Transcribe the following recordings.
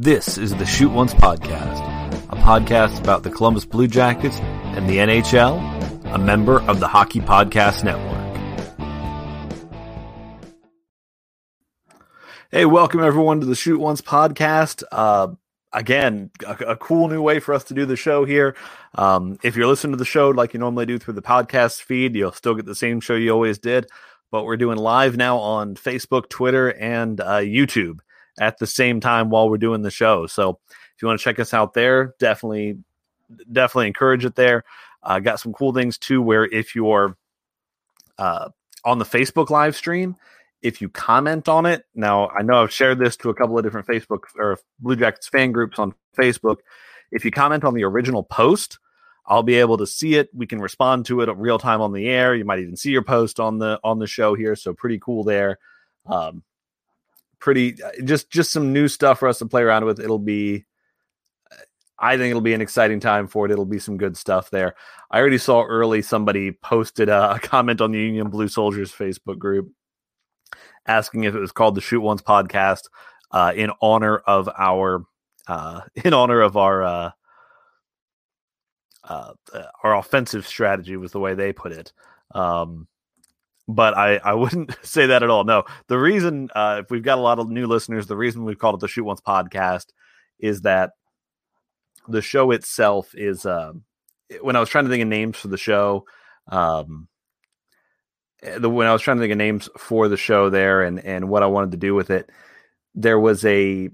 This is the Shoot Once Podcast, a podcast about the Columbus Blue Jackets and the NHL, a member of the Hockey Podcast Network. Hey, welcome everyone to the Shoot Once Podcast. Again, a cool new way for us to do the show here. If you're listening to the show like you normally do through the podcast feed, you'll still get the same show you always did, but we're doing live now on Facebook, Twitter, and YouTube at the same time while we're doing the show. So if you want to check us out there, definitely encourage it there. Got some cool things too, where if you're on the Facebook live stream, if you comment on it, now I know I've shared this to a couple of different Facebook or Blue Jackets fan groups on Facebook. If you comment on the original post, I'll be able to see it. We can respond to it real time on the air. You might even see your post on the show here. So pretty cool there. Pretty just some new stuff for us to play around with. I think it'll be an exciting time for it. It'll be some good stuff there. I already saw early somebody posted a comment on the Union Blue Soldiers Facebook group asking if it was called the Shoot Once Podcast in honor of our offensive strategy, was the way they put it. But I wouldn't say that at all. No, the reason, if we've got a lot of new listeners, the reason we've called it the Shoot Once Podcast is that the show itself is, when I was trying to think of names for the show, there and what I wanted to do with it, there was a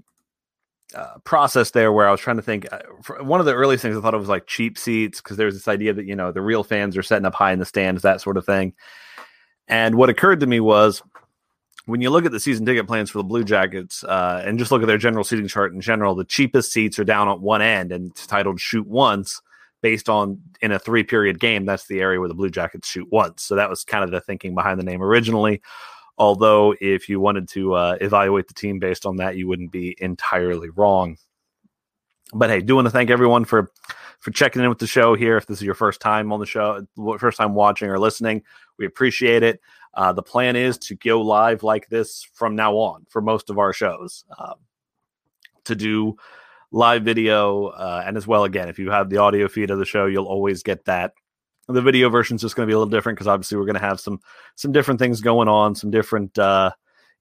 process there where I was trying to think. One of the earliest things I thought it was like cheap seats, because there's this idea that, you know, the real fans are setting up high in the stands, that sort of thing. And what occurred to me was, when you look at the season ticket plans for the Blue Jackets and just look at their general seating chart in general, the cheapest seats are down at one end, and it's titled Shoot Once based on, in a 3-period game, that's the area where the Blue Jackets shoot once. So that was kind of the thinking behind the name originally. Although if you wanted to evaluate the team based on that, you wouldn't be entirely wrong. But hey, do want to thank everyone for checking in with the show here. If this is your first time on the show, first time watching or listening, we appreciate it. The plan is to go live like this from now on for most of our shows, to do live video. And as well, again, if you have the audio feed of the show, you'll always get that. The video version is just going to be a little different, because obviously we're going to have some different things going on, some different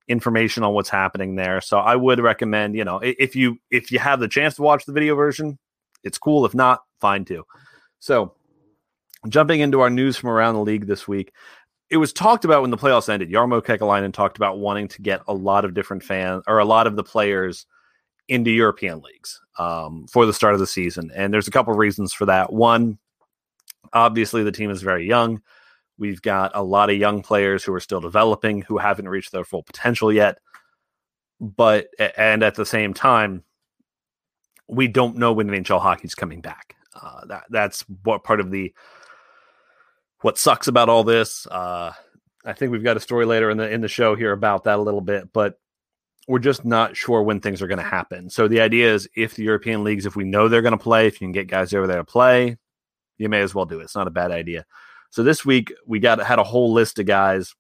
information on what's happening there. So I would recommend, you know, if you have the chance to watch the video version, it's cool. If not, fine too. So jumping into our news from around the league this week, it was talked about when the playoffs ended. Jarmo Kekalainen talked about wanting to get a lot of different fans, or a lot of the players, into European leagues for the start of the season. And there's a couple of reasons for that. One, obviously the team is very young. We've got a lot of young players who are still developing, who haven't reached their full potential yet. But, and at the same time, we don't know when NHL hockey is coming back. That's what part of what sucks about all this. I think we've got a story later in the show here about that a little bit, but we're just not sure when things are going to happen. So the idea is, if the European leagues, if we know they're going to play, if you can get guys over there to play, you may as well do it. It's not a bad idea. So this week we had a whole list of guys.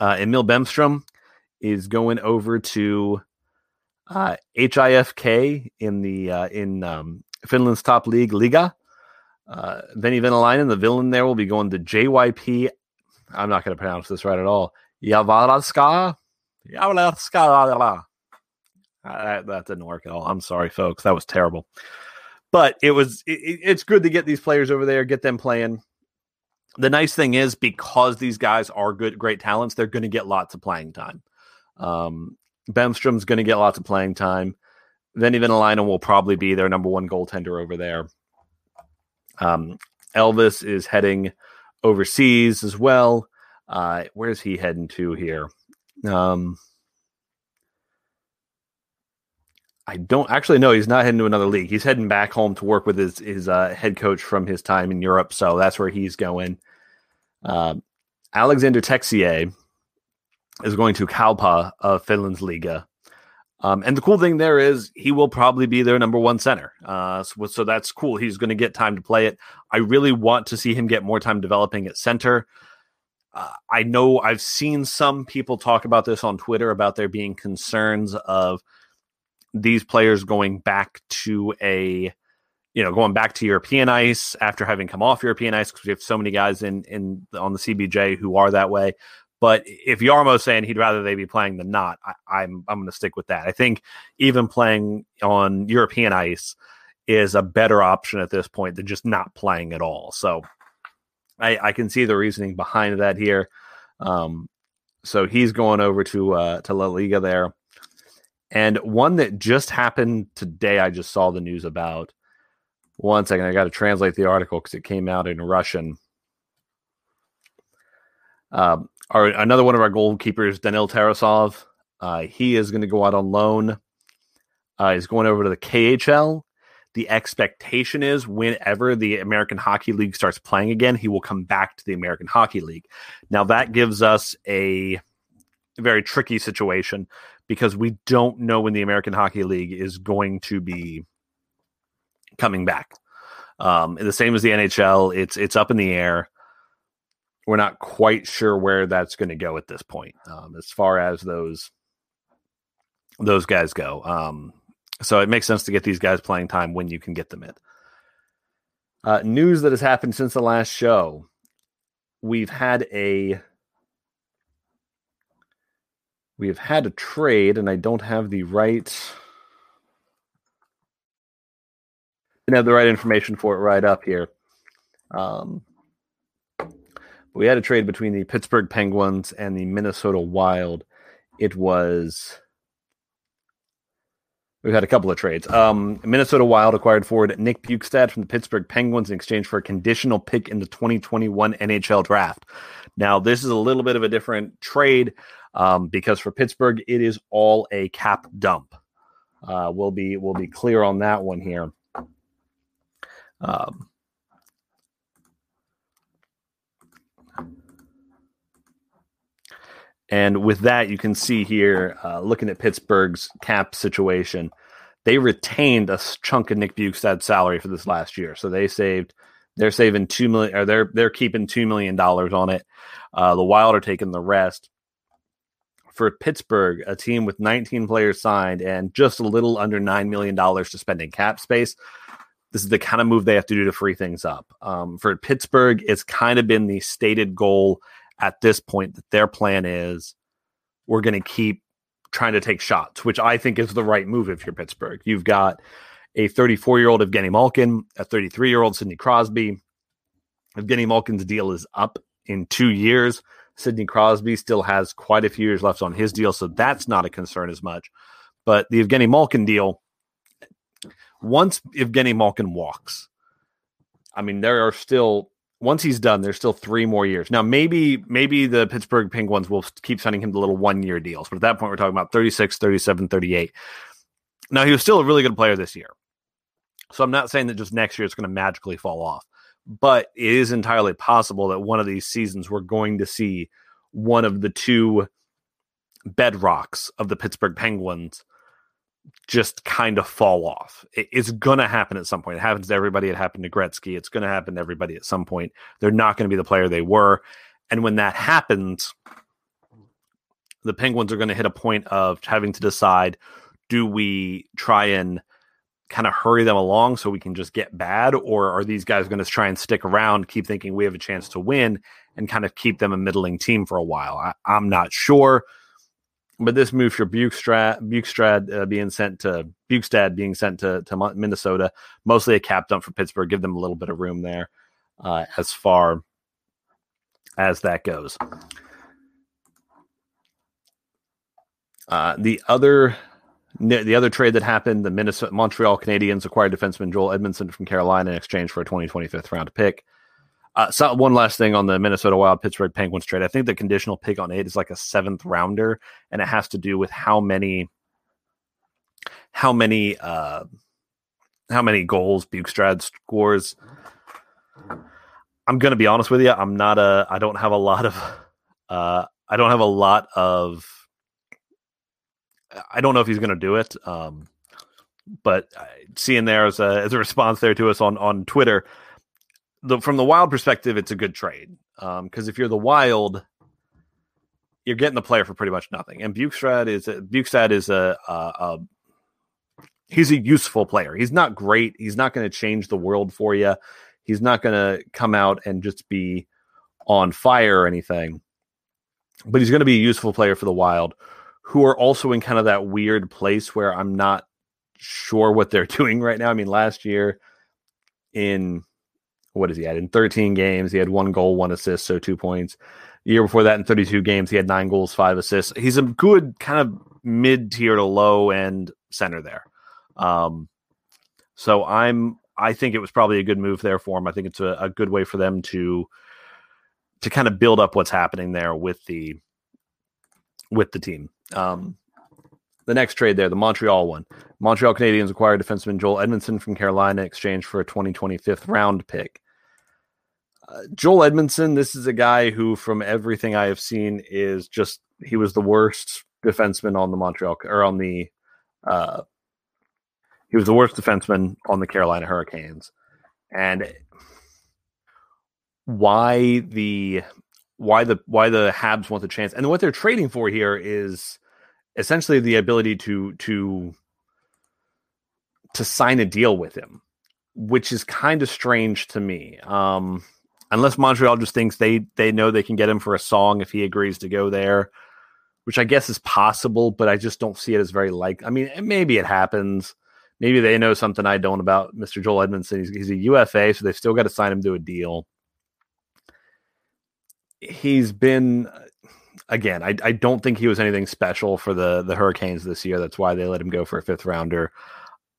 Emil Bemström is going over to HIFK in Finland's top league, Liga. Vinny Venelainen, the villain there, will be going to JYP. I'm not going to pronounce this right at all. Yavalaska. That didn't work at all. I'm sorry, folks. That was terrible. But it's good to get these players over there, get them playing. The nice thing is, because these guys are great talents, they're going to get lots of playing time. Bemstrom's going to get lots of playing time. Vinny Venelainen will probably be their number one goaltender over there. Elvis is heading overseas as well. Where's he heading to here? I don't actually know. He's not heading to another league. He's heading back home to work with his head coach from his time in Europe. So that's where he's going. Alexander Texier is going to Kalpa of Finland's Liga. And the cool thing there is, he will probably be their number one center. So that's cool. He's going to get time to play it. I really want to see him get more time developing at center. I know I've seen some people talk about this on Twitter, about there being concerns of these players going back to going back to European ice after having come off European ice, because we have so many guys on the CBJ who are that way. But if Jarmo's saying he'd rather they be playing than not, I'm going to stick with that. I think even playing on European ice is a better option at this point than just not playing at all. So I can see the reasoning behind that here. So he's going over to La Liga there. And one that just happened today, I just saw the news about. One second, I got to translate the article because it came out in Russian. Another one of our goalkeepers, Danil Tarasov, he is going to go out on loan. He's going over to the KHL. The expectation is whenever the American Hockey League starts playing again, he will come back to the American Hockey League. Now, that gives us a very tricky situation because we don't know when the American Hockey League is going to be coming back. The same as the NHL, it's up in the air. We're not quite sure where that's going to go at this point, as far as those guys go. So it makes sense to get these guys playing time when you can get them in. News that has happened since the last show. We've had a trade, and I don't have the right. Didn't have the right information for it right up here. We had a trade between the Pittsburgh Penguins and the Minnesota Wild. We've had a couple of trades. Minnesota Wild acquired forward Nick Bjugstad from the Pittsburgh Penguins in exchange for a conditional pick in the 2021 NHL draft. Now, this is a little bit of a different trade because for Pittsburgh, it is all a cap dump. We'll be clear on that one here. And with that, you can see here, looking at Pittsburgh's cap situation, they retained a chunk of Nick Bjugstad's salary for this last year. So they're saving $2 million, or they're keeping $2 million on it. The Wild are taking the rest. For Pittsburgh, a team with 19 players signed and just a little under $9 million to spend in cap space. This is the kind of move they have to do to free things up. For Pittsburgh, it's kind of been the stated goal at this point that their plan is we're going to keep trying to take shots, which I think is the right move if you're Pittsburgh. You've got a 34-year-old Evgeny Malkin, a 33-year-old Sidney Crosby. Evgeny Malkin's deal is up in 2 years. Sidney Crosby still has quite a few years left on his deal, so that's not a concern as much. But the Evgeny Malkin deal, once Evgeny Malkin walks, I mean, there are still... Once he's done, there's still 3 more years. Now, maybe the Pittsburgh Penguins will keep sending him the little one-year deals. But at that point, we're talking about 36, 37, 38. Now, he was still a really good player this year. So I'm not saying that just next year it's going to magically fall off. But it is entirely possible that one of these seasons we're going to see one of the two bedrocks of the Pittsburgh Penguins just kind of fall off. It's going to happen at some point. It happens to everybody. It happened to Gretzky. It's going to happen to everybody at some point. They're not going to be the player they were. And when that happens, the Penguins are going to hit a point of having to decide, do we try and kind of hurry them along so we can just get bad? Or are these guys going to try and stick around, keep thinking we have a chance to win and kind of keep them a middling team for a while? I'm not sure. But this move for Bjugstad being sent to Minnesota, mostly a cap dump for Pittsburgh, give them a little bit of room there as far as that goes. The other trade that happened, the Montreal Canadiens acquired defenseman Joel Edmondson from Carolina in exchange for a 2025th round pick. So one last thing on the Minnesota Wild Pittsburgh Penguins trade. I think the conditional pick on it is like a 7th rounder, and it has to do with how many goals Bjugstad scores. I'm going to be honest with you. I don't know if he's going to do it. But seeing there as a response there to us on Twitter, from the Wild perspective, it's a good trade because if you're the Wild, you're getting the player for pretty much nothing. And Bjugstad is a he's a useful player. He's not great. He's not going to change the world for you. He's not going to come out and just be on fire or anything. But he's going to be a useful player for the Wild, who are also in kind of that weird place where I'm not sure what they're doing right now. I mean, last year in, what is he at? In 13 games, he had 1 goal, 1 assist, so 2 points. The year before that, in 32 games, he had 9 goals, 5 assists. He's a good kind of mid-tier to low-end center there. So I think it was probably a good move there for him. I think it's a good way for them to kind of build up what's happening there with the team. The next trade there, the Montreal one. Montreal Canadiens acquired defenseman Joel Edmondson from Carolina in exchange for a 2020 5th round pick. Joel Edmondson, this is a guy who, from everything I have seen, is just, he was the worst defenseman on the Montreal, or on the, he was the worst defenseman on the Carolina Hurricanes. And why the Habs want the chance, and what they're trading for here is essentially the ability to sign a deal with him, which is kind of strange to me. Unless Montreal just thinks they know they can get him for a song if he agrees to go there, which I guess is possible, but I just don't see it as very likely. I mean, maybe it happens. Maybe they know something I don't about Mr. Joel Edmondson. He's a UFA, so they've still got to sign him to a deal. He's been, again, I don't think he was anything special for the Hurricanes this year. That's why they let him go for a 5th rounder.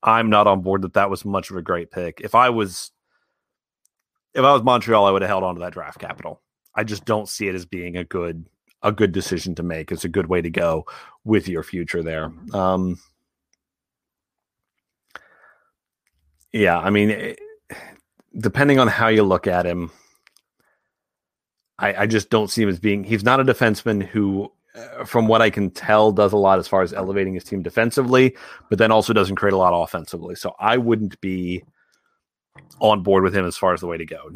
I'm not on board that was much of a great pick. If I was Montreal, I would have held on to that draft capital. I just don't see it as being a good decision to make. It's a good way to go with your future there. Yeah, I mean, depending on how you look at him, I just don't see him as being... He's not a defenseman who, from what I can tell, does a lot as far as elevating his team defensively, but then also doesn't create a lot offensively. So I wouldn't be on board with him as far as the way to go.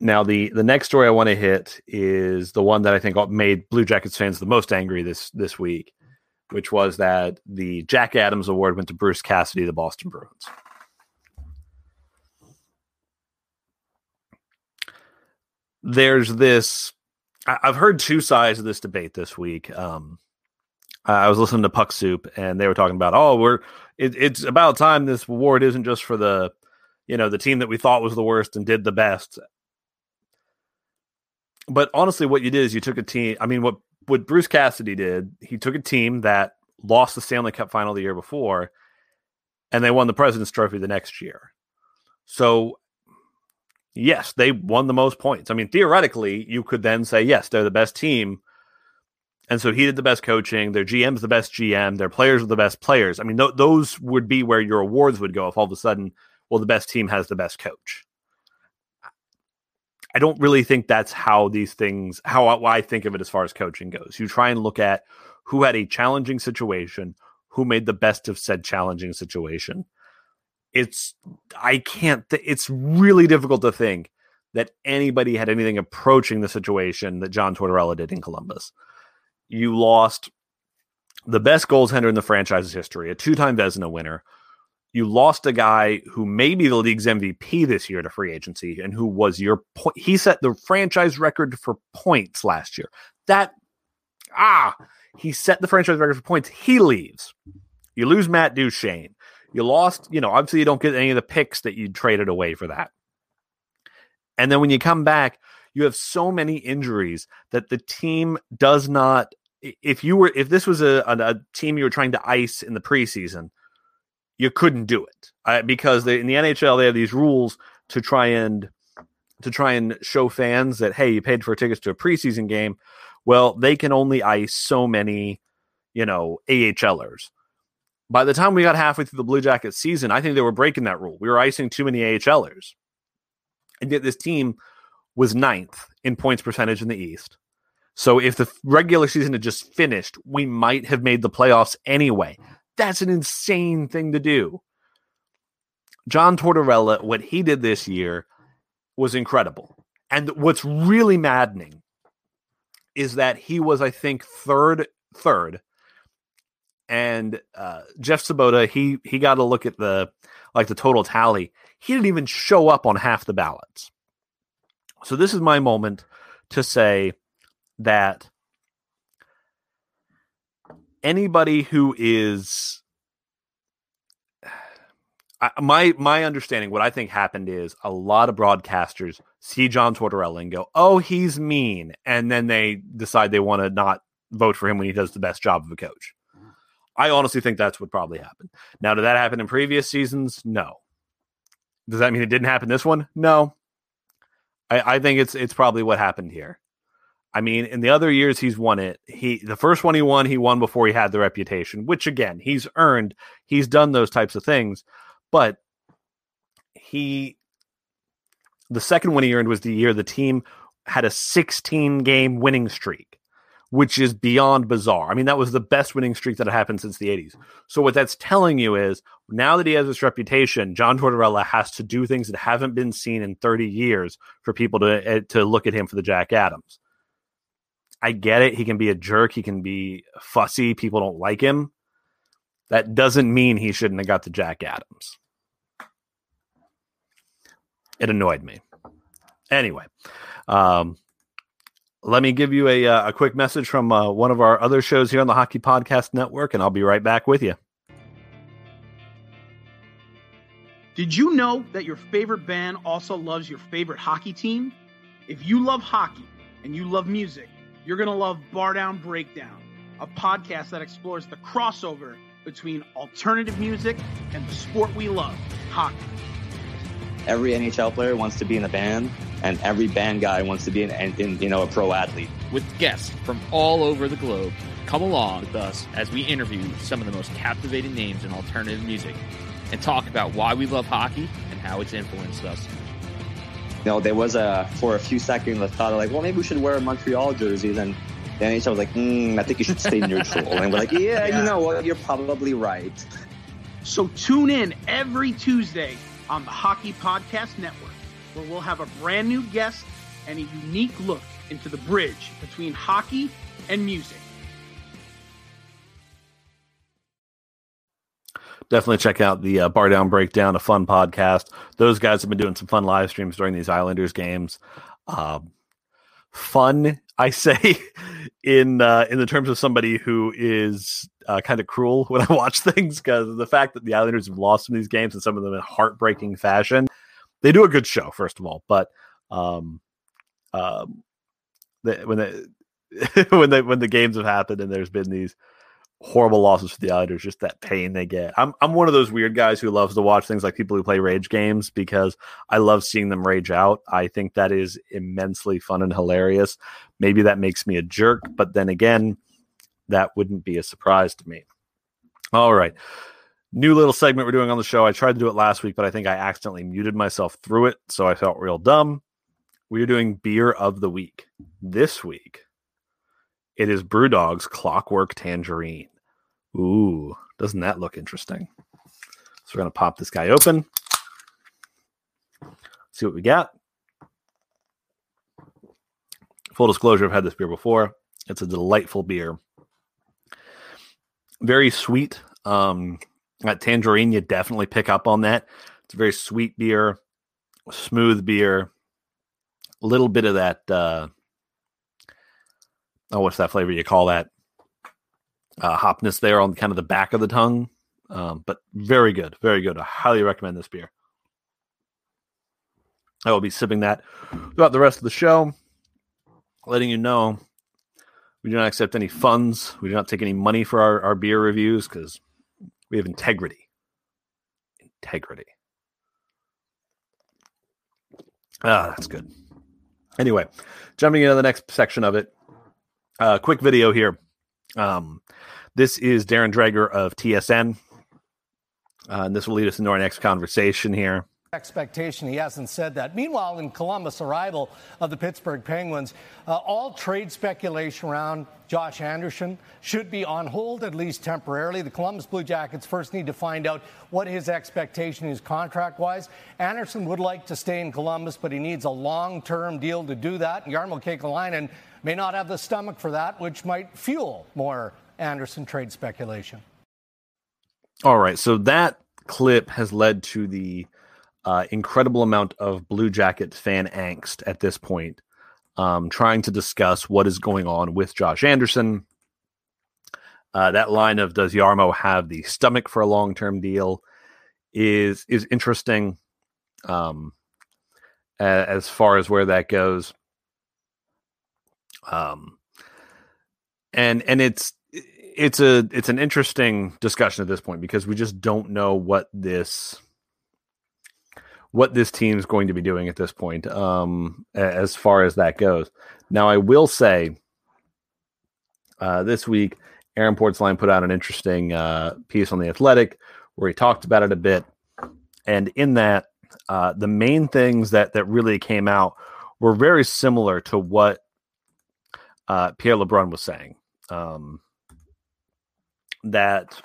Now the next story I want to hit is the one that I think made Blue Jackets fans the most angry this week, which was that the Jack Adams Award went to Bruce Cassidy, the Boston Bruins. There's this... I've heard two sides of this debate this week. I was listening to Puck Soup, and they were talking about, it's about time this award isn't just for the, the team that we thought was the worst and did the best. But honestly, what you did is you took a team... I mean, what Bruce Cassidy did, he took a team that lost the Stanley Cup final the year before, and they won the President's Trophy the next year. So, yes, they won the most points. I mean, theoretically, you could then say, yes, they're the best team. And so he did the best coaching. Their GM's the best GM. Their players are the best players. I mean, those would be where your awards would go if all of a sudden, well, the best team has the best coach. I don't really think that's how these things, how I think of it as far as coaching goes. You try and look at who had a challenging situation, who made the best of said challenging situation. It's really difficult to think that anybody had anything approaching the situation that John Tortorella did in Columbus. You lost the best goaltender in the franchise's history, a 2-time Vezina winner. You lost a guy who may be the league's MVP this year to free agency, and who was your point. He set the franchise record for points last year. He set the franchise record for points. He leaves. You lose Matt Duchene. You lost, obviously you don't get any of the picks that you traded away for that. And then when you come back, you have so many injuries that the team does not... If this was a team you were trying to ice in the preseason, you couldn't do it because in the NHL, they have these rules to try and show fans that, hey, you paid for tickets to a preseason game. Well, they can only ice so many, AHLers. By the time we got halfway through the Blue Jackets season, I think they were breaking that rule. We were icing too many AHLers. And yet this team was 9th in points percentage in the East. So if the regular season had just finished, we might have made the playoffs anyway. That's an insane thing to do. John Tortorella, what he did this year was incredible. And what's really maddening is that he was, I think, third And Jeff Sobota, he got a look at the total tally. He didn't even show up on half the ballots. So this is my moment to say that anybody who is my understanding, what I think happened is a lot of broadcasters see John Tortorella and go, "Oh, he's mean," and then they decide they want to not vote for him when he does the best job of a coach. I honestly think that's what probably happened. Now, did that happen in previous seasons? No. Does that mean it didn't happen this one? No. I think it's probably what happened here. I mean, in the other years he's won it. The first one he won before he had the reputation, which again, he's earned. He's done those types of things. But the second one he earned was the year the team had a 16-game winning streak, which is beyond bizarre. I mean, that was the best winning streak that had happened since the 80s. So what that's telling you is, now that he has this reputation, John Tortorella has to do things that haven't been seen in 30 years for people to look at him for the Jack Adams. I get it. He can be a jerk. He can be fussy. People don't like him. That doesn't mean he shouldn't have got the Jack Adams. It annoyed me. Anyway, let me give you a quick message from one of our other shows here on the Hockey Podcast Network, and I'll be right back with you. Did you know that your favorite band also loves your favorite hockey team? If you love hockey and you love music, you're going to love Bar Down Breakdown, a podcast that explores the crossover between alternative music and the sport we love, hockey. Every NHL player wants to be in a band, and every band guy wants to be a pro athlete. With guests from all over the globe, come along with us as we interview some of the most captivating names in alternative music and talk about why we love hockey and how it's influenced us. You know, there was for a few seconds the thought of like, well, maybe we should wear a Montreal jersey. Then the NHL was like, I think you should stay neutral. And we're like, yeah, you know what? You're probably right. So tune in every Tuesday on the Hockey Podcast Network, where we'll have a brand new guest and a unique look into the bridge between hockey and music. Definitely check out the Bar Down Breakdown, a fun podcast. Those guys have been doing some fun live streams during these Islanders games. Fun, I say, in the terms of somebody who is kind of cruel when I watch things, because of the fact that the Islanders have lost some of these games, and some of them in heartbreaking fashion. They do a good show, first of all, but when the games have happened and there's been these horrible losses for the Islanders, just that pain they get. I'm one of those weird guys who loves to watch things like people who play rage games, because I love seeing them rage out. I think that is immensely fun and hilarious. Maybe that makes me a jerk, but then again, that wouldn't be a surprise to me. All right. New little segment we're doing on the show. I tried to do it last week, but I think I accidentally muted myself through it, so I felt real dumb. We're doing Beer of the Week. This week, it is BrewDog's Clockwork Tangerine. Ooh, doesn't that look interesting? So we're going to pop this guy open. See what we got. Full disclosure, I've had this beer before. It's a delightful beer. Very sweet. That tangerine, you definitely pick up on that. It's a very sweet beer, smooth beer. A little bit of that... what's that flavor you call that? Hopness there on kind of the back of the tongue. But very good. Very good. I highly recommend this beer. I will be sipping that throughout the rest of the show, letting you know we do not accept any funds. We do not take any money for our beer reviews, because we have integrity. Integrity. Ah, that's good. Anyway, jumping into the next section of it. Quick video here. This is Darren Dreger of TSN. And this will lead us into our next conversation here. Expectation, he hasn't said that. Meanwhile, in Columbus, arrival of the Pittsburgh Penguins, all trade speculation around Josh Anderson should be on hold, at least temporarily. The Columbus Blue Jackets first need to find out what his expectation is contract-wise. Anderson would like to stay in Columbus, but he needs a long-term deal to do that. Jarmo Kekalainen may not have the stomach for that, which might fuel more Anderson trade speculation. All right, so that clip has led to the incredible amount of Blue Jacket fan angst at this point, trying to discuss what is going on with Josh Anderson. That line of does Jarmo have the stomach for a long-term deal is interesting as far as where that goes. And it's an interesting discussion at this point because we just don't know what this team's going to be doing at this point as far as that goes. Now, I will say this week, Aaron Portsline put out an interesting piece on The Athletic where he talked about it a bit. And in that, the main things that really came out were very similar to what Pierre Lebrun was saying, that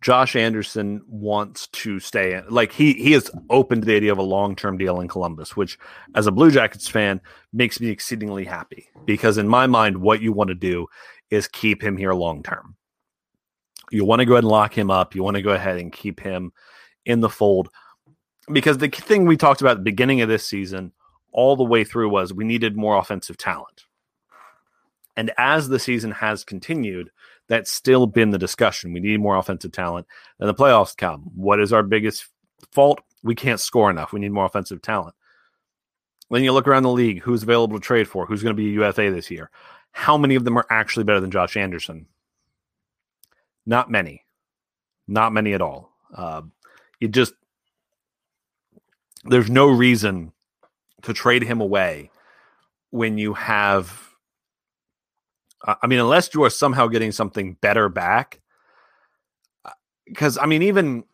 Josh Anderson wants to stay in. Like he is open to the idea of a long-term deal in Columbus, which as a Blue Jackets fan makes me exceedingly happy because in my mind, what you want to do is keep him here long-term. You want to go ahead and lock him up. You want to go ahead and keep him in the fold because the thing we talked about at the beginning of this season all the way through was we needed more offensive talent. And as the season has continued, that's still been the discussion. We need more offensive talent. And the playoffs come. What is our biggest fault? We can't score enough. We need more offensive talent. When you look around the league, who's available to trade for? Who's going to be UFA this year? How many of them are actually better than Josh Anderson? Not many. Not many at all. There's no reason to trade him away when you have... I mean, unless you are somehow getting something better back, because I mean, even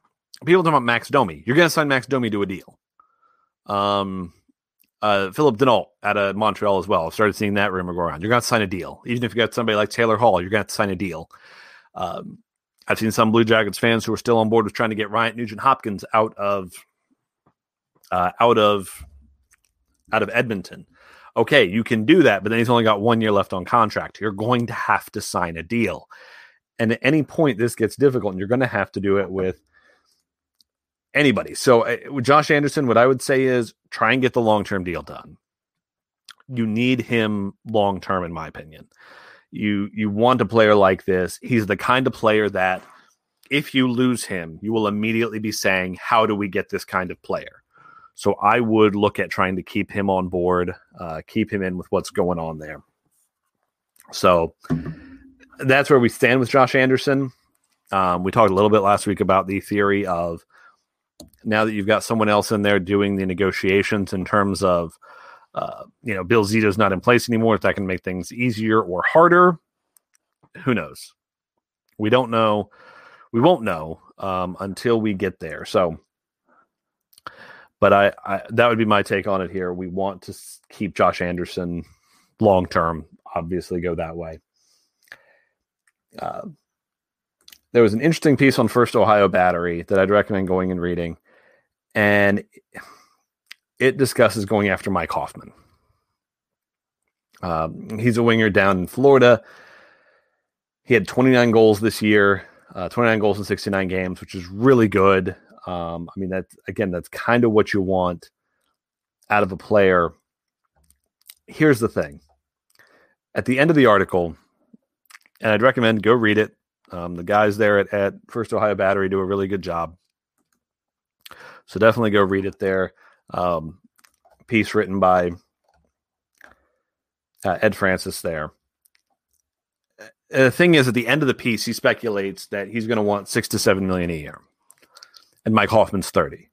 people talk about Max Domi. You're going to sign Max Domi to a deal. Phillip Danault out of Montreal as well. I've started seeing that rumor go around. You're going to sign a deal, even if you got somebody like Taylor Hall. You're going to sign a deal. I've seen some Blue Jackets fans who are still on board with trying to get Ryan Nugent-Hopkins out of Edmonton. Okay, you can do that, but then he's only got 1 year left on contract. You're going to have to sign a deal. And at any point, this gets difficult, and you're going to have to do it with anybody. So with Josh Anderson, what I would say is try and get the long-term deal done. You need him long-term, in my opinion. You want a player like this. He's the kind of player that if you lose him, you will immediately be saying, how do we get this kind of player? So I would look at trying to keep him on board, keep him in with what's going on there. So that's where we stand with Josh Anderson. We talked a little bit last week about the theory of now that you've got someone else in there doing the negotiations in terms of, Bill Zito's not in place anymore. If that can make things easier or harder, who knows? We don't know. We won't know until we get there. So. But I that would be my take on it here. We want to keep Josh Anderson long-term, obviously go that way. There was an interesting piece on First Ohio Battery that I'd recommend going and reading. And it discusses going after Mike Hoffman. He's a winger down in Florida. He had 29 goals this year, 29 goals in 69 games, which is really good. I mean, that's kind of what you want out of a player. Here's the thing. At the end of the article, and I'd recommend go read it. The guys there at First Ohio Battery do a really good job. So definitely go read it there. Piece written by Ed Francis there. The thing is, at the end of the piece, he speculates that he's going to want $6 to $7 million a year. And Mike Hoffman's 30.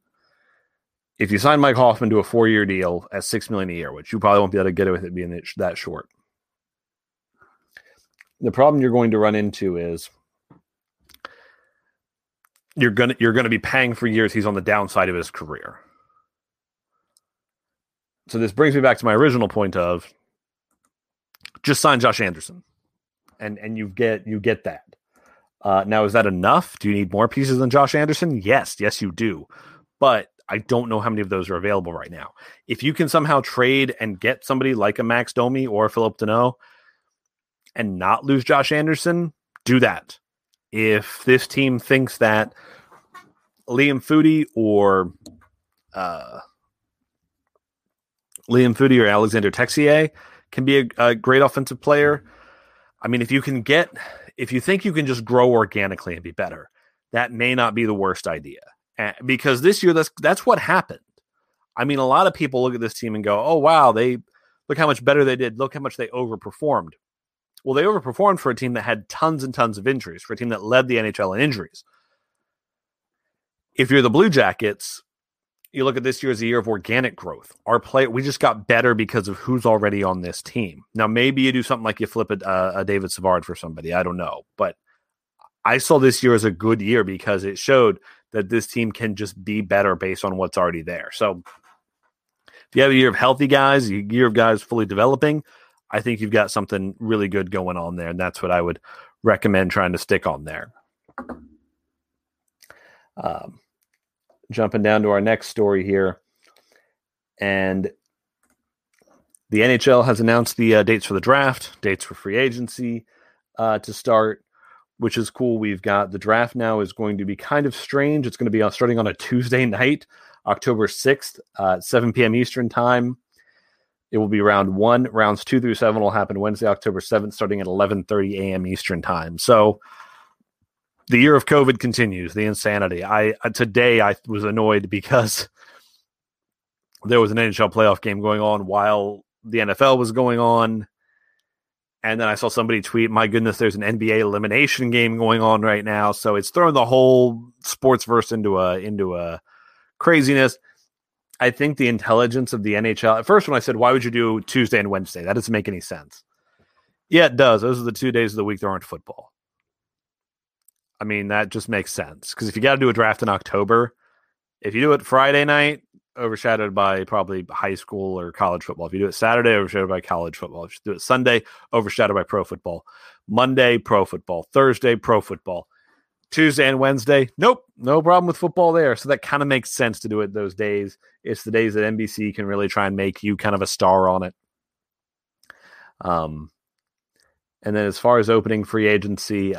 If you sign Mike Hoffman to a 4-year deal at $6 million a year, which you probably won't be able to get it with it being that short. The problem you're going to run into is you're going to be paying for years he's on the downside of his career. So this brings me back to my original point of just sign Josh Anderson. And you get that. Now, is that enough? Do you need more pieces than Josh Anderson? Yes, you do. But I don't know how many of those are available right now. If you can somehow trade and get somebody like a Max Domi or a Phillip Danault and not lose Josh Anderson, do that. if this team thinks that Liam Foudy or Alexander Texier can be a great offensive player. I mean, if you think you can just grow organically and be better, that may not be the worst idea. Because this year, that's what happened. I mean, a lot of people look at this team and go, oh, wow, look how much better they did. Look how much they overperformed. Well, they overperformed for a team that had tons and tons of injuries, for a team that led the NHL in injuries. If you're the Blue Jackets, you look at this year as a year of organic growth. We just got better because of who's already on this team. Now, maybe you do something like you flip a David Savard for somebody. I don't know. But I saw this year as a good year because it showed that this team can just be better based on what's already there. So if you have a year of healthy guys, a year of guys fully developing, I think you've got something really good going on there. And that's what I would recommend trying to stick on there. Jumping down to our next story here. And the NHL has announced the dates for the draft, dates for free agency to start, which is cool. We've got the draft now is going to be kind of strange. It's going to be starting on a Tuesday night, October 6th, 7 p.m. Eastern time. It will be round one. Rounds 2 through 7 will happen Wednesday, October 7th, starting at 11:30 a.m. Eastern time. So the year of COVID continues, the insanity. Today I was annoyed because there was an NHL playoff game going on while the NFL was going on. And then I saw somebody tweet, my goodness, there's an NBA elimination game going on right now. So it's thrown the whole sportsverse into a craziness. I think the intelligence of the NHL, at first when I said, why would you do Tuesday and Wednesday? That doesn't make any sense. Yeah, it does. Those are the 2 days of the week there aren't football. I mean, that just makes sense. Because if you got to do a draft in October, if you do it Friday night, overshadowed by probably high school or college football. If you do it Saturday, overshadowed by college football. If you do it Sunday, overshadowed by pro football. Monday, pro football. Thursday, pro football. Tuesday and Wednesday, nope, no problem with football there. So that kind of makes sense to do it those days. It's the days that NBC can really try and make you kind of a star on it. And then as far as opening free agency,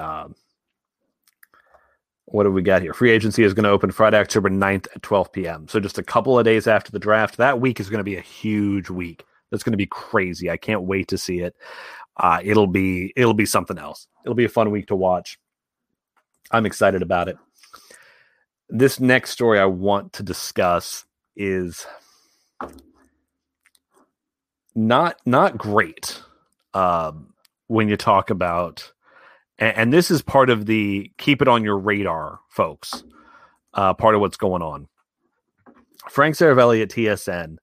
what do we got here? Free agency is going to open Friday, October 9th at 12 p.m. So just a couple of days after the draft. That week is going to be a huge week. That's going to be crazy. I can't wait to see it. It'll be something else. It'll be a fun week to watch. I'm excited about it. This next story I want to discuss is not great when you talk about, and this is part of the keep it on your radar, folks, part of what's going on. Frank Saravelli at TSN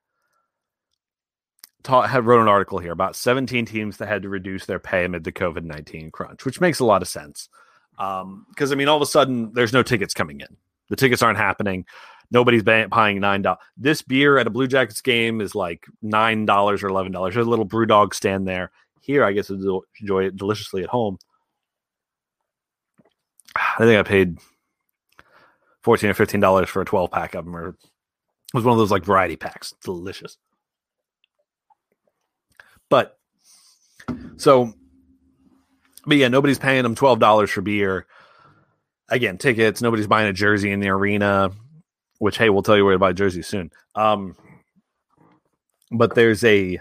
wrote an article here about 17 teams that had to reduce their pay amid the COVID-19 crunch, which makes a lot of sense. Because I mean, all of a sudden, there's no tickets coming in. The tickets aren't happening. Nobody's buying $9. This beer at a Blue Jackets game is like $9 or $11. There's a little brew dog stand there. Here, I guess to enjoy it deliciously at home. I think I paid $14 or $15 for a 12 pack of them, or it was one of those like variety packs. Delicious. But yeah, nobody's paying them $12 for beer. Again, tickets. Nobody's buying a jersey in the arena, which, hey, we'll tell you where to buy jerseys soon. But there's so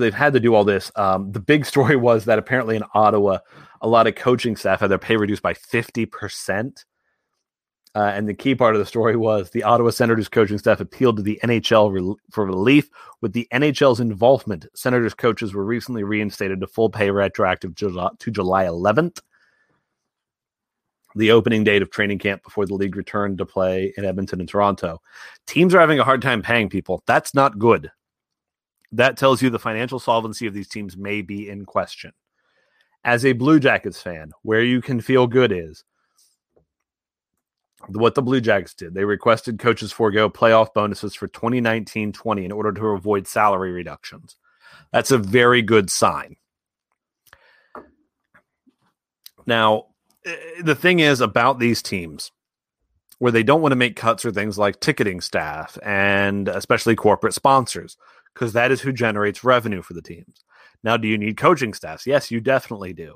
they've had to do all this. The big story was that apparently in Ottawa, a lot of coaching staff had their pay reduced by 50%. And the key part of the story was the Ottawa Senators coaching staff appealed to the NHL for relief. With the NHL's involvement, Senators coaches were recently reinstated to full pay retroactive to July 11th, the opening date of training camp before the league returned to play in Edmonton and Toronto. Teams are having a hard time paying people. That's not good. That tells you the financial solvency of these teams may be in question. As a Blue Jackets fan, where you can feel good is what the Blue Jackets did. They requested coaches forego playoff bonuses for 2019-20 in order to avoid salary reductions. That's a very good sign. Now, the thing is about these teams where they don't want to make cuts or things like ticketing staff and especially corporate sponsors, because that is who generates revenue for the teams. Now, do you need coaching staffs? Yes, you definitely do.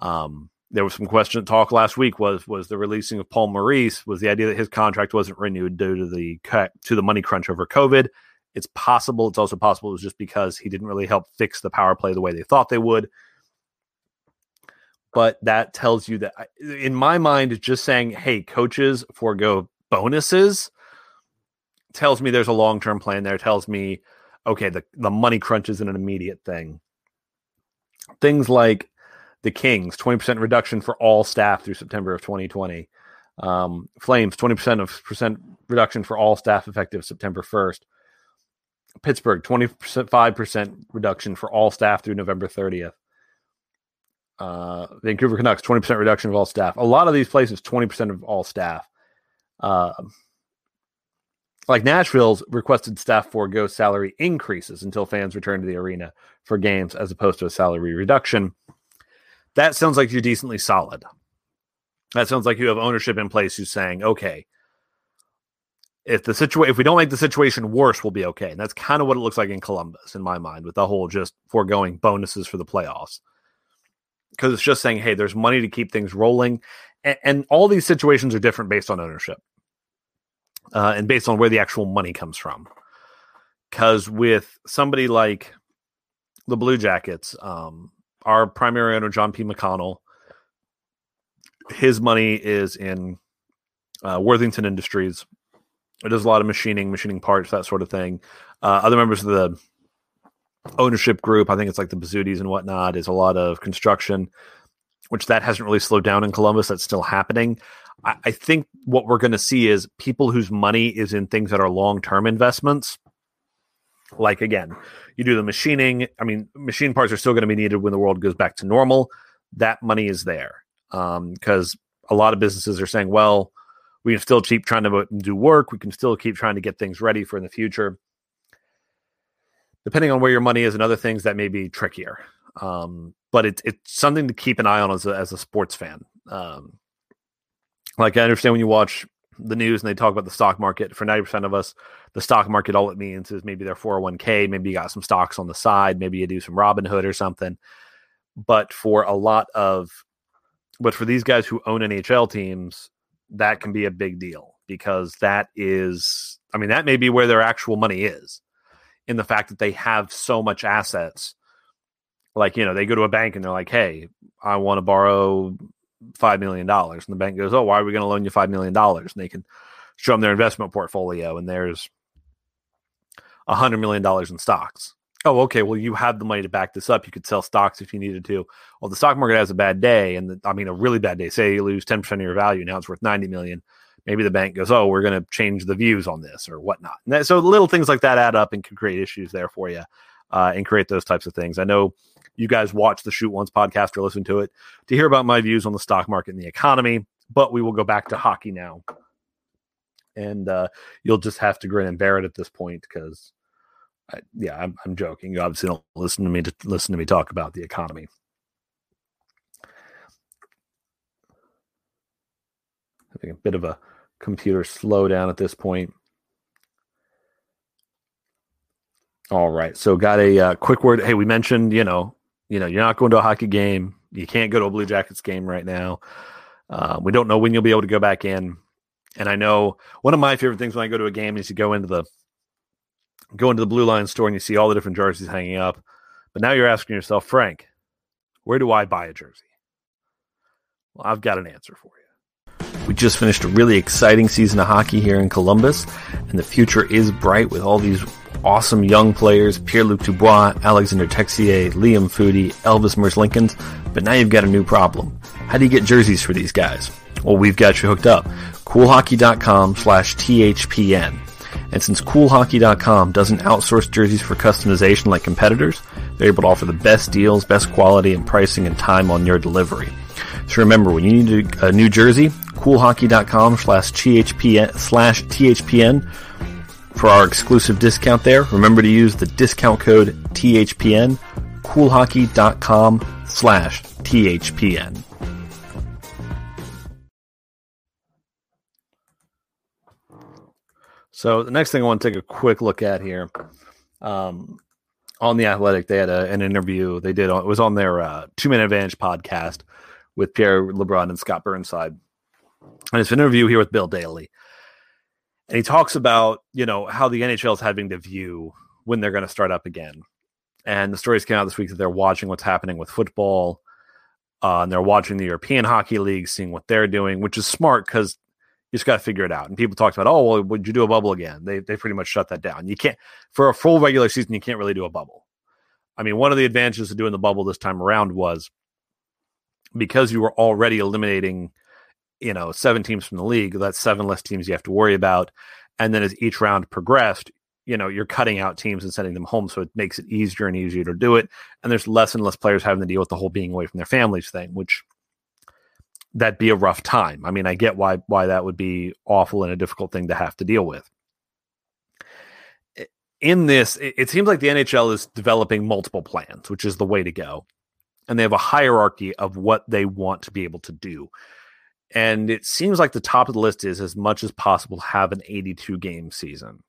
There was some question talk last week was the releasing of Paul Maurice, was the idea that his contract wasn't renewed due to the money crunch over COVID. It's possible. It's also possible it was just because he didn't really help fix the power play the way they thought they would. But that tells you that, in my mind, just saying, hey, coaches forego bonuses tells me there's a long-term plan there. It tells me, okay, the money crunch isn't an immediate thing. Things like the Kings, 20% reduction for all staff through September of 2020. Flames, 20% reduction for all staff effective September 1st. Pittsburgh, 25% reduction for all staff through November 30th. Vancouver Canucks, 20% reduction of all staff. A lot of these places, 20% of all staff. Like Nashville's requested staff forego salary increases until fans return to the arena for games as opposed to a salary reduction. That sounds like you're decently solid. That sounds like you have ownership in place who's saying, okay, if we don't make the situation worse, we'll be okay. And that's kind of what it looks like in Columbus, in my mind, with the whole just foregoing bonuses for the playoffs. Because it's just saying, hey, there's money to keep things rolling. And all these situations are different based on ownership and based on where the actual money comes from. Because with somebody like the Blue Jackets, our primary owner, John P. McConnell, his money is in Worthington Industries. It does a lot of machining parts, that sort of thing. Other members of the ownership group, I think it's like the Bazzutis and whatnot, is a lot of construction, which that hasn't really slowed down in Columbus. That's still happening. I think what we're going to see is people whose money is in things that are long-term investments. Like, again, you do the machining. I mean, machine parts are still going to be needed when the world goes back to normal. That money is there because a lot of businesses are saying, well, we can still keep trying to do work. We can still keep trying to get things ready for in the future. Depending on where your money is and other things, that may be trickier. But it's something to keep an eye on as a sports fan. Like, I understand when you watch the news and they talk about the stock market, for 90% of us, the stock market, all it means is maybe their 401k, maybe you got some stocks on the side, maybe you do some Robinhood or something. But for these guys who own NHL teams, that can be a big deal because that may be where their actual money is, in the fact that they have so much assets. Like, you know, they go to a bank and they're like, hey, I want to borrow $5 million. And the bank goes, oh, why are we going to loan you $5 million? And they can show them their investment portfolio and there's $100 million in stocks. Oh, okay. Well, you have the money to back this up. You could sell stocks if you needed to. Well, the stock market has a bad day, a really bad day. Say you lose 10% of your value. Now it's worth $90 million. Maybe the bank goes, oh, we're going to change the views on this or whatnot. And so little things like that add up and can create issues there for you and create those types of things. I know you guys watch the Shoot Once podcast or listen to it to hear about my views on the stock market and the economy, but we will go back to hockey now. And you'll just have to grin and bear it at this point because, I'm joking. You obviously don't listen to me talk about the economy. I think a bit of a computer slowdown at this point. All right, so got a quick word. Hey, we mentioned, you're not going to a hockey game. You can't go to a Blue Jackets game right now. We don't know when you'll be able to go back in. And I know one of my favorite things when I go to a game is to go into the Blue Line store and you see all the different jerseys hanging up. But now you're asking yourself, Frank, where do I buy a jersey? Well, I've got an answer for you. We just finished a really exciting season of hockey here in Columbus, and the future is bright with all these awesome young players, Pierre-Luc Dubois, Alexander Texier, Liam Foudy, Elvis Merzlikins, but now you've got a new problem. How do you get jerseys for these guys? Well, we've got you hooked up. CoolHockey.com/THPN. And since CoolHockey.com doesn't outsource jerseys for customization like competitors, they're able to offer the best deals, best quality, and pricing and time on your delivery. So remember, when you need a new jersey, coolhockey.com/THPN for our exclusive discount there. Remember to use the discount code THPN, coolhockey.com/THPN. So the next thing I want to take a quick look at here, on The Athletic, they had an interview they did. It was on their 2-Minute Advantage podcast. with Pierre Lebrun and Scott Burnside. And it's an interview here with Bill Daly. And he talks about, you know, how the NHL is having to view when they're going to start up again. And the stories came out this week that they're watching what's happening with football. And they're watching the European Hockey League, seeing what they're doing, which is smart because you just got to figure it out. And people talked about, oh, well, would you do a bubble again? They pretty much shut that down. You can't, for a full regular season, you can't really do a bubble. I mean, one of the advantages of doing the bubble this time around was because you were already eliminating, you know, 7 teams from the league, that's 7 less teams you have to worry about. And then as each round progressed, you know, you're cutting out teams and sending them home. So it makes it easier and easier to do it. And there's less and less players having to deal with the whole being away from their families thing, which that'd be a rough time. I mean, I get why that would be awful and a difficult thing to have to deal with. In this, it seems like the NHL is developing multiple plans, which is the way to go. And they have a hierarchy of what they want to be able to do. And it seems like the top of the list is, as much as possible, have an 82-game season.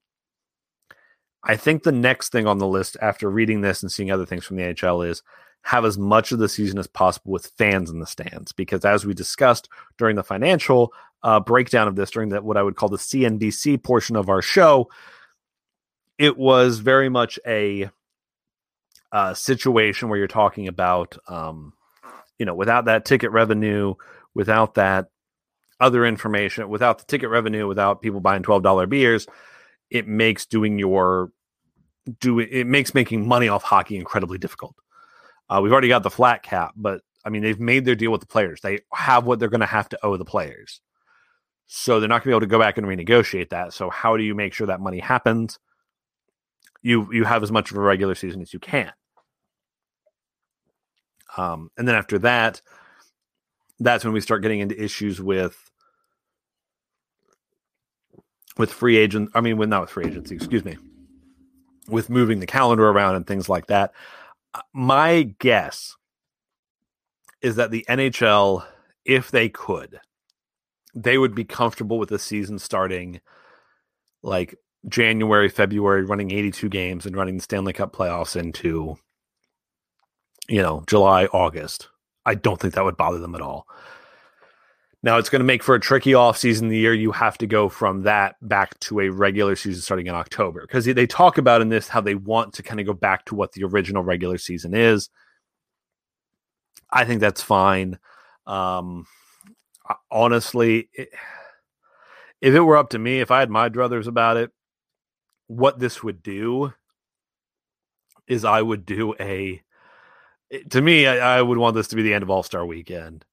I think the next thing on the list after reading this and seeing other things from the NHL is have as much of the season as possible with fans in the stands. Because as we discussed during the financial breakdown of this, during that what I would call the CNBC portion of our show, it was very much a situation where you're talking about, you know, without that ticket revenue, without that other information, without the ticket revenue, without people buying $12 beers, it makes making money off hockey incredibly difficult. We've already got the flat cap, but I mean, they've made their deal with the players. They have what they're going to have to owe the players. So they're not going to be able to go back and renegotiate that. So how do you make sure that money happens? You have as much of a regular season as you can. And then after that, that's when we start getting into issues with free agent, I mean, not with free agency, excuse me, with moving the calendar around and things like that. My guess is that the NHL, if they could, they would be comfortable with the season starting like January, February, running 82 games and running the Stanley Cup playoffs into, you know, July, August. I don't think that would bother them at all. Now, it's going to make for a tricky offseason of the year. You have to go from that back to a regular season starting in October, because they talk about in this how they want to kind of go back to what the original regular season is. I think that's fine. Honestly, if it were up to me, if I had my druthers about it, what this would do is I would do I would want this to be the end of All-Star Weekend.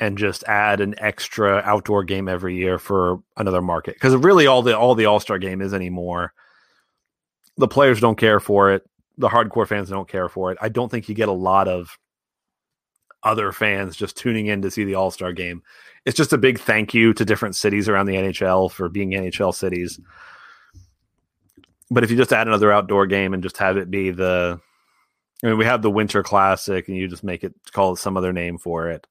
And just add an extra outdoor game every year for another market. Because really all the All-Star game is anymore. The players don't care for it. The hardcore fans don't care for it. I don't think you get a lot of other fans just tuning in to see the All-Star game. It's just a big thank you to different cities around the NHL for being NHL cities. But if you just add another outdoor game and just have it be we have the Winter Classic, and you just call it some other name for it,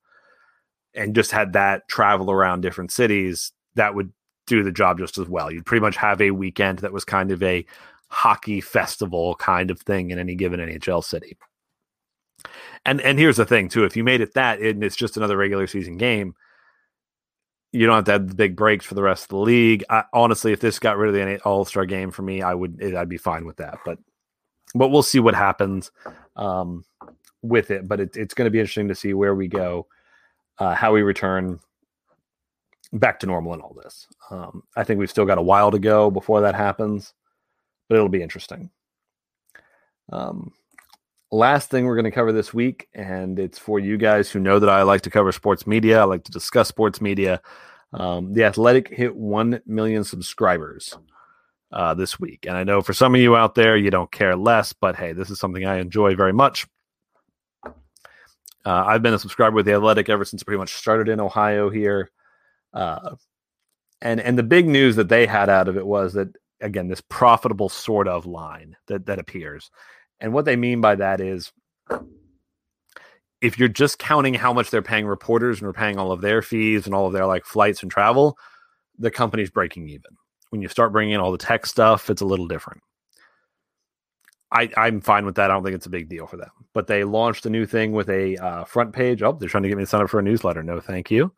and just had that travel around different cities, that would do the job just as well. You'd pretty much have a weekend that was kind of a hockey festival kind of thing in any given NHL city. And here's the thing, too. If you made it that, and it's just another regular season game, you don't have to have the big breaks for the rest of the league. Honestly, if this got rid of the All-Star game for me, I'd be fine with that. But we'll see what happens with it. But it's going to be interesting to see where we go. How we return back to normal in all this. I think we've still got a while to go before that happens, but it'll be interesting. Last thing we're going to cover this week, and it's for you guys who know that I like to cover sports media. I like to discuss sports media. The Athletic hit 1 million subscribers this week. And I know for some of you out there, you don't care less, but hey, this is something I enjoy very much. I've been a subscriber with The Athletic ever since it pretty much started in Ohio here. And the big news that they had out of it was that, again, this profitable sort of line that appears. And what they mean by that is if you're just counting how much they're paying reporters and we're paying all of their fees and all of their like flights and travel, the company's breaking even. When you start bringing in all the tech stuff, it's a little different. I'm fine with that. I don't think it's a big deal for them. But they launched a new thing with a front page. Oh, they're trying to get me to sign up for a newsletter. No, thank you.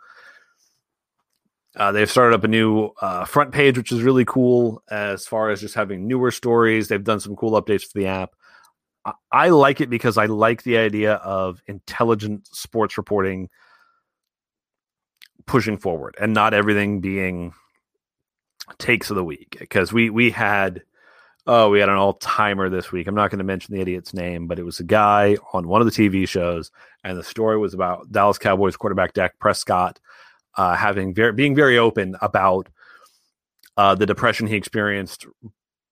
They've started up a new front page, which is really cool as far as just having newer stories. They've done some cool updates to the app. I like it because I like the idea of intelligent sports reporting pushing forward and not everything being takes of the week. Because we had an all-timer this week. I'm not going to mention the idiot's name, but it was a guy on one of the TV shows, and the story was about Dallas Cowboys quarterback Dak Prescott being very open about the depression he experienced,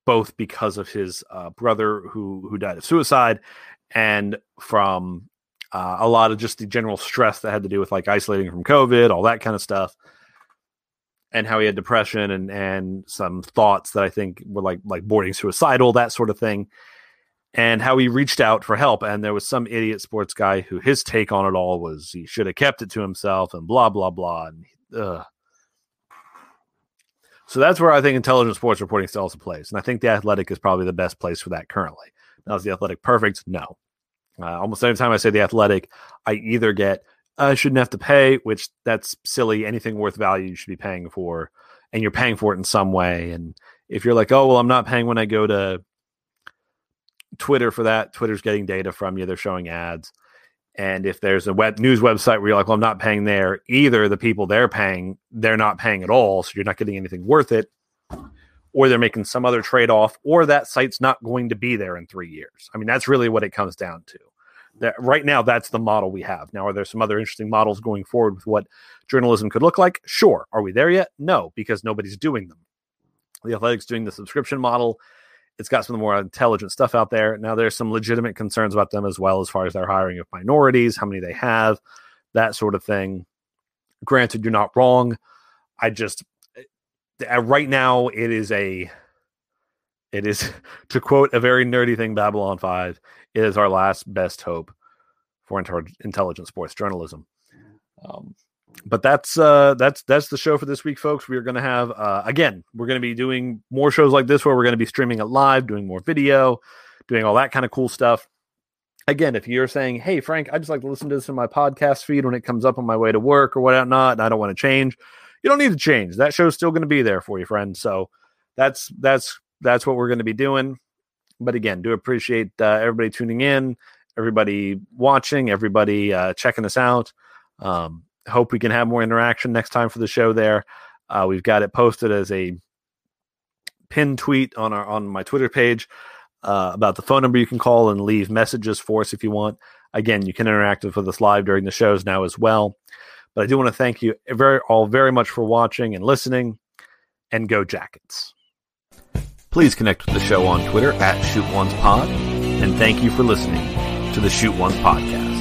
both because of his brother who died of suicide and from a lot of just the general stress that had to do with like isolating from COVID, all that kind of stuff, and how he had depression and some thoughts that I think were like borderline suicidal, that sort of thing, and how he reached out for help. And there was some idiot sports guy who his take on it all was he should have kept it to himself and blah, blah, blah. And so that's where I think intelligent sports reporting still has a place. And I think The Athletic is probably the best place for that currently. Now, is The Athletic perfect? No. Almost every time I say The Athletic, I either get, I shouldn't have to pay, which that's silly. Anything worth value you should be paying for, and you're paying for it in some way. And if you're like, oh, well, I'm not paying when I go to Twitter for that, Twitter's getting data from you. They're showing ads. And if there's a news website where you're like, well, I'm not paying there either, the people they're paying, they're not paying at all. So you're not getting anything worth it, or they're making some other trade-off, or that site's not going to be there in 3 years. I mean, that's really what it comes down to. That right now, that's the model we have. Now, are there some other interesting models going forward with what journalism could look like? Sure. Are we there yet? No, because nobody's doing them. The Athletic's doing the subscription model. It's got some more intelligent stuff out there. Now, there's some legitimate concerns about them as well, as far as their hiring of minorities, how many they have, that sort of thing. Granted, you're not wrong. I just... right now, it is, to quote a very nerdy thing, Babylon 5, it is our last best hope for intelligent sports journalism. But that's the show for this week, folks. We are going to have, again, we're going to be doing more shows like this where we're going to be streaming it live, doing more video, doing all that kind of cool stuff. Again, if you're saying, hey, Frank, I just like to listen to this in my podcast feed when it comes up on my way to work or whatnot, and I don't want to change. You don't need to change. That show's still going to be there for you, friend. So that's what we're going to be doing. But again, do appreciate everybody tuning in, everybody watching, everybody checking us out. Hope we can have more interaction next time for the show there. We've got it posted as a pinned tweet on my Twitter page about the phone number you can call and leave messages for us if you want. Again, you can interact with us live during the shows now as well. But I do want to thank you all very much for watching and listening, and go Jackets. Please connect with the show on Twitter @ShootOnesPod, and thank you for listening to the Shoot Ones Podcast.